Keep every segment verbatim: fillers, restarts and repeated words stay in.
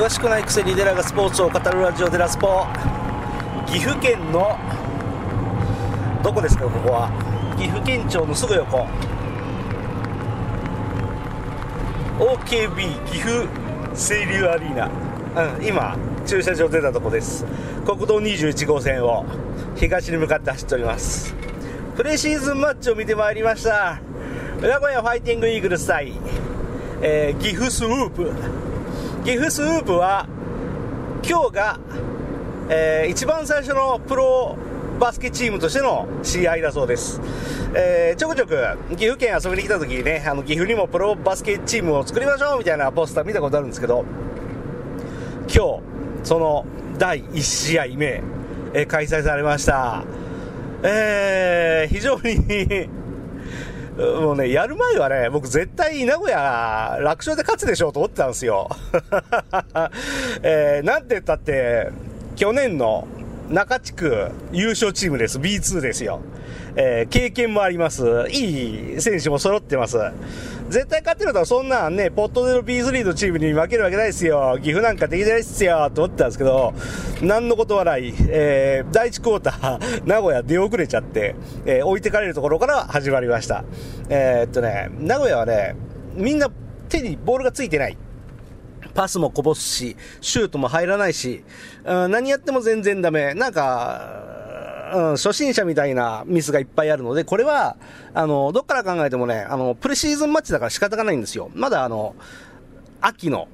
詳しくないくせにデラがスポーツを語るラジオデラスポ。岐阜県のどこですか、ここは。岐阜県庁のすぐ横、 オーケービー 岐阜清流アリーナ、うん、今駐車場出たとこです。国道にじゅういち号線を東に向かって走っております。プレシーズンマッチを見てまいりました。名古屋ファイティングイーグルス対、えー、岐阜スウープ。岐阜スウープは今日が、えー、一番最初のプロバスケチームとしての試合だそうです、えー、ちょくちょく岐阜県遊びに来た時にね、あの岐阜にもプロバスケチームを作りましょうみたいなポスター見たことあるんですけど、今日そのだいいち試合目、えー、開催されました。えー、非常にもうね、やる前はね、僕絶対名古屋楽勝で勝つでしょうと思ってたんですよ、えー、なんて言ったって去年の中地区優勝チームです。 ビーツー ですよ、えー、経験もあります。いい選手も揃ってます。絶対勝てるとはそんなんね、ポットでの ビースリー のチームに負けるわけないですよ、岐阜なんかできないっすよと思ってたんですけど、なんのことはない、えー、だいいちクォーター名古屋出遅れちゃって、えー、置いてかれるところから始まりました。えー、っとね名古屋はね、みんな手にボールがついてない、パスもこぼすし、シュートも入らないし、うん、何やっても全然ダメ。なんか、うん、初心者みたいなミスがいっぱいあるので、これは、あの、どっから考えてもね、あの、プレシーズンマッチだから仕方がないんですよ。まだあの、秋の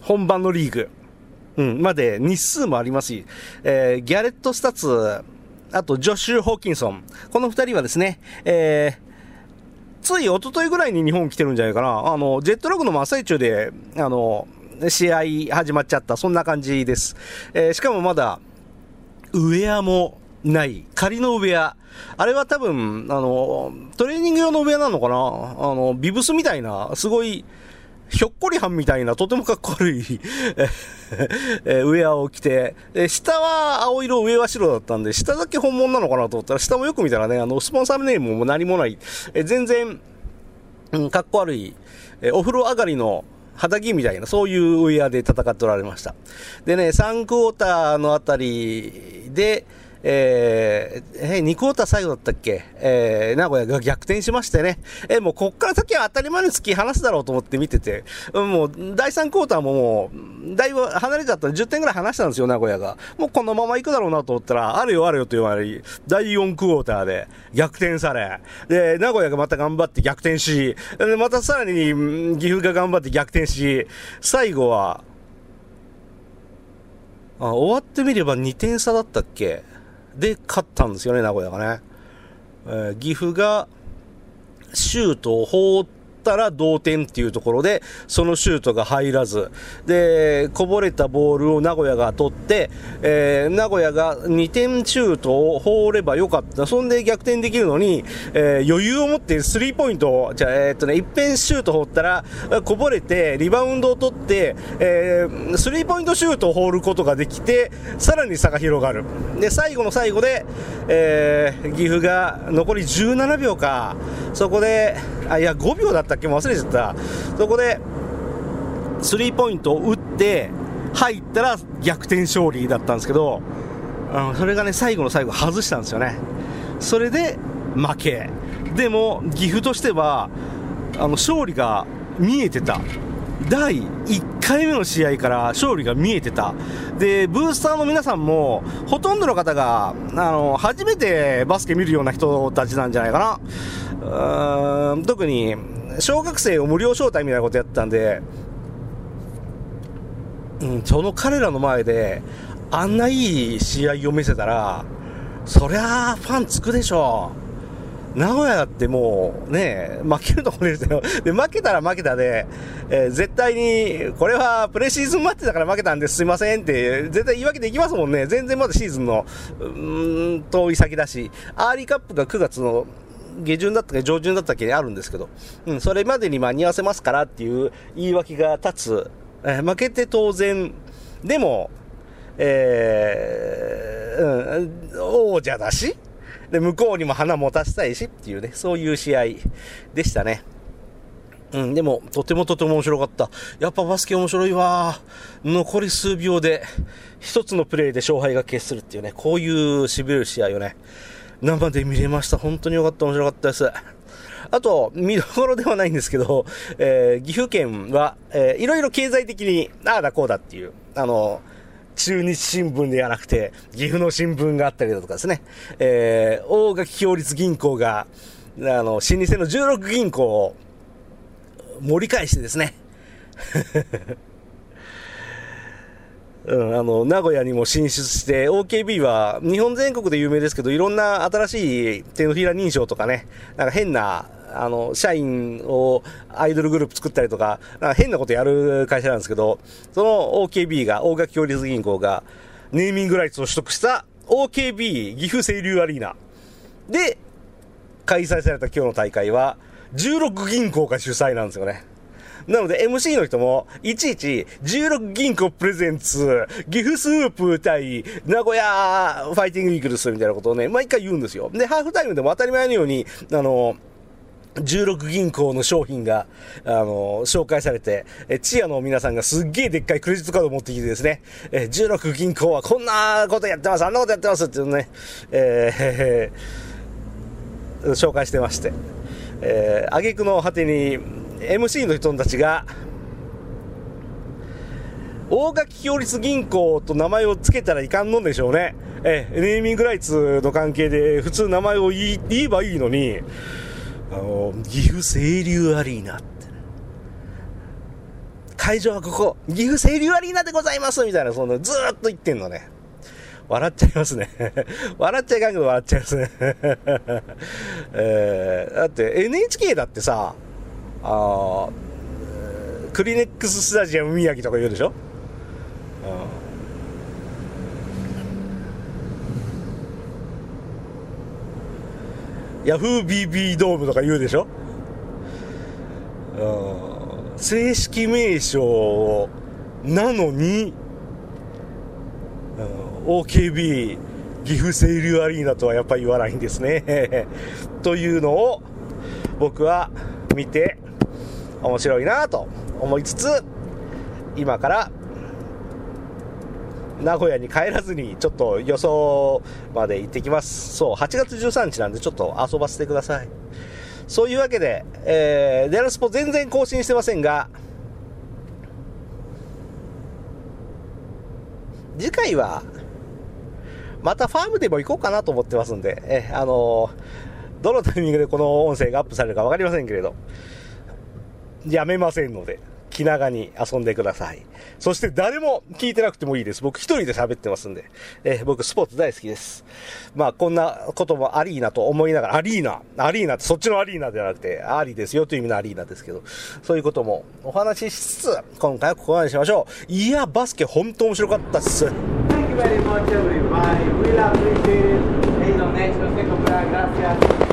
本番のリーグ、うん、まで日数もありますし、えー、ギャレット・スタッツ、あとジョシュ・ホーキンソン、この二人はですね、えー、つい一昨日ぐらいに日本来てるんじゃないかな。あの、ジェットログの真っ最中で、あの、試合始まっちゃった、そんな感じです、えー、しかもまだウェアもない、仮のウェア、あれは多分あのトレーニング用のウェアなのかな、あのビブスみたいな、すごいひょっこりはんみたいな、とてもかっこ悪いウェアを着て、下は青色、上は白だったんで、下だけ本物なのかなと思ったら、下もよく見たらね、あのスポンサーネームも何もない、えー、全然、うん、かっこ悪い、えー、お風呂上がりの肌着みたいな、そういうウェアで戦っておられました。でね、さんクォーターのあたりで、えー、えー、にクォーター最後だったっけ、えー、名古屋が逆転しましてね、えー、もうこっから先は当たり前に突き放すだろうと思って見てて、もうだいさんクォーターももう、だいぶ離れちゃったんでじゅってんぐらい離したんですよ、名古屋が。もうこのまま行くだろうなと思ったら、あるよあるよと言われ、だいよんクォーターで逆転され、で、名古屋がまた頑張って逆転し、でまたさらに岐阜が頑張って逆転し、最後は、あ、終わってみればにてん差だったっけで勝ったんですよね、名古屋がね、えー、岐阜がシュートを放ったら同点っていうところで、そのシュートが入らずで、こぼれたボールを名古屋が取って、えー、名古屋がにてんシュートを放ればよかった、そんで逆転できるのに、えー、余裕を持ってスリーポイントを、じゃあえーっとね一遍シュート放ったらこぼれてリバウンドを取って、えー、スリーポイントシュートを放ることができて、さらに差が広がる。で最後の最後で、えー、岐阜が残りじゅうななびょうか、そこで、あ、いやごびょうだったっけ、もう忘れちゃった、そこでスリーポイントを打って入ったら逆転勝利だったんですけど、あのそれがね、最後の最後外したんですよね。それで負け。でも岐阜としてはあの勝利が見えてた、だいいっかいめの試合から勝利が見えてた。でブースターの皆さんもほとんどの方があの初めてバスケ見るような人たちなんじゃないかな。うーん、特に小学生を無料招待みたいなことやったんで、うん、その彼らの前であんないい試合を見せたら、そりゃファンつくでしょ。名古屋だってもうね、負けるとこですよ。で、負けたら負けたで、えー、絶対に、これはプレシーズンマッチだから負けたんです、すいませんって、絶対言い訳できますもんね。全然まだシーズンの、うーん、遠い先だし、アーリーカップがくがつの下旬だったか上旬だったっけあるんですけど、うん、それまでに間に合わせますからっていう言い訳が立つ。えー、負けて当然。でも、えー、うん、王者だし、で向こうにも花持たせたいしっていうね、そういう試合でしたね。うん、でもとてもとても面白かった。やっぱバスケ面白いわ。残り数秒で一つのプレーで勝敗が決するっていうね、こういうしびれる試合をね、生で見れました。本当によかった、面白かったです。あと見どころではないんですけど、えー、岐阜県は、えー、いろいろ経済的にああだこうだっていう、あの中日新聞ではなくて岐阜の新聞があったりだとかですね、えー、大垣共立銀行があの老舗のじゅうろく銀行を盛り返してですね、うん、あの名古屋にも進出して、 オーケービー は日本全国で有名ですけど、いろんな新しい手のひら認証とかね、なんか変なあの社員をアイドルグループ作ったりと か, なんか変なことやる会社なんですけど、その オーケービー が、大垣共立銀行がネーミングライツを取得した オーケービー 岐阜清流アリーナで開催された今日の大会はじゅうろく銀行が主催なんですよね。なので エムシー の人もいちいちじゅうろく銀行プレゼンツ岐阜スープ対名古屋ファイティングイーグルスみたいなことをね、毎回言うんですよ。でハーフタイムでも当たり前のようにあのじゅうろく銀行の商品があの紹介されて、えチアの皆さんがすっげえでっかいクレジットカードを持ってきてですね、えじゅうろく銀行はこんなことやってます、あんなことやってますっていうのね、えー、紹介してまして、えー、挙句の果てに エムシー の人たちが大垣共立銀行と名前を付けたらいかんのでしょうね、えー、ネーミングライツの関係で普通名前を言い、言えばいいのに、あの岐阜清流アリーナって会場はここ岐阜清流アリーナでございますみたいな、そのずーっと言ってんのね、笑っちゃいますね笑っちゃいかんけど笑っちゃいますね、えー、だって エヌエイチケー だってさあ、クリネックススタジアム宮城とか言うでしょ、うん、ヤフー ビービー ドームとか言うでしょ、うん、正式名称なのにオーケービー 岐阜清流アリーナとはやっぱり言わないんですねというのを僕は見て面白いなと思いつつ、今から名古屋に帰らずにちょっと予想まで行ってきます。そうはちがつじゅうさんにちなんでちょっと遊ばせてください。そういうわけで、えー、デラスポ全然更新してませんが、次回はまたファームでも行こうかなと思ってますんで、えあのー、どのタイミングでこの音声がアップされるか分かりませんけれど、やめませんので気長に遊んでください。そして誰も聞いてなくてもいいです。僕一人で喋ってますんで、え僕スポーツ大好きです。まあこんなこともアリーナと思いながら、アリーナアリーナってそっちのアリーナではなくてアリですよという意味のアリーナですけど、そういうこともお話ししつつ今回はここまでしましょう。いやバスケ本当面白かったっす。Thank you very much everybody. We love you.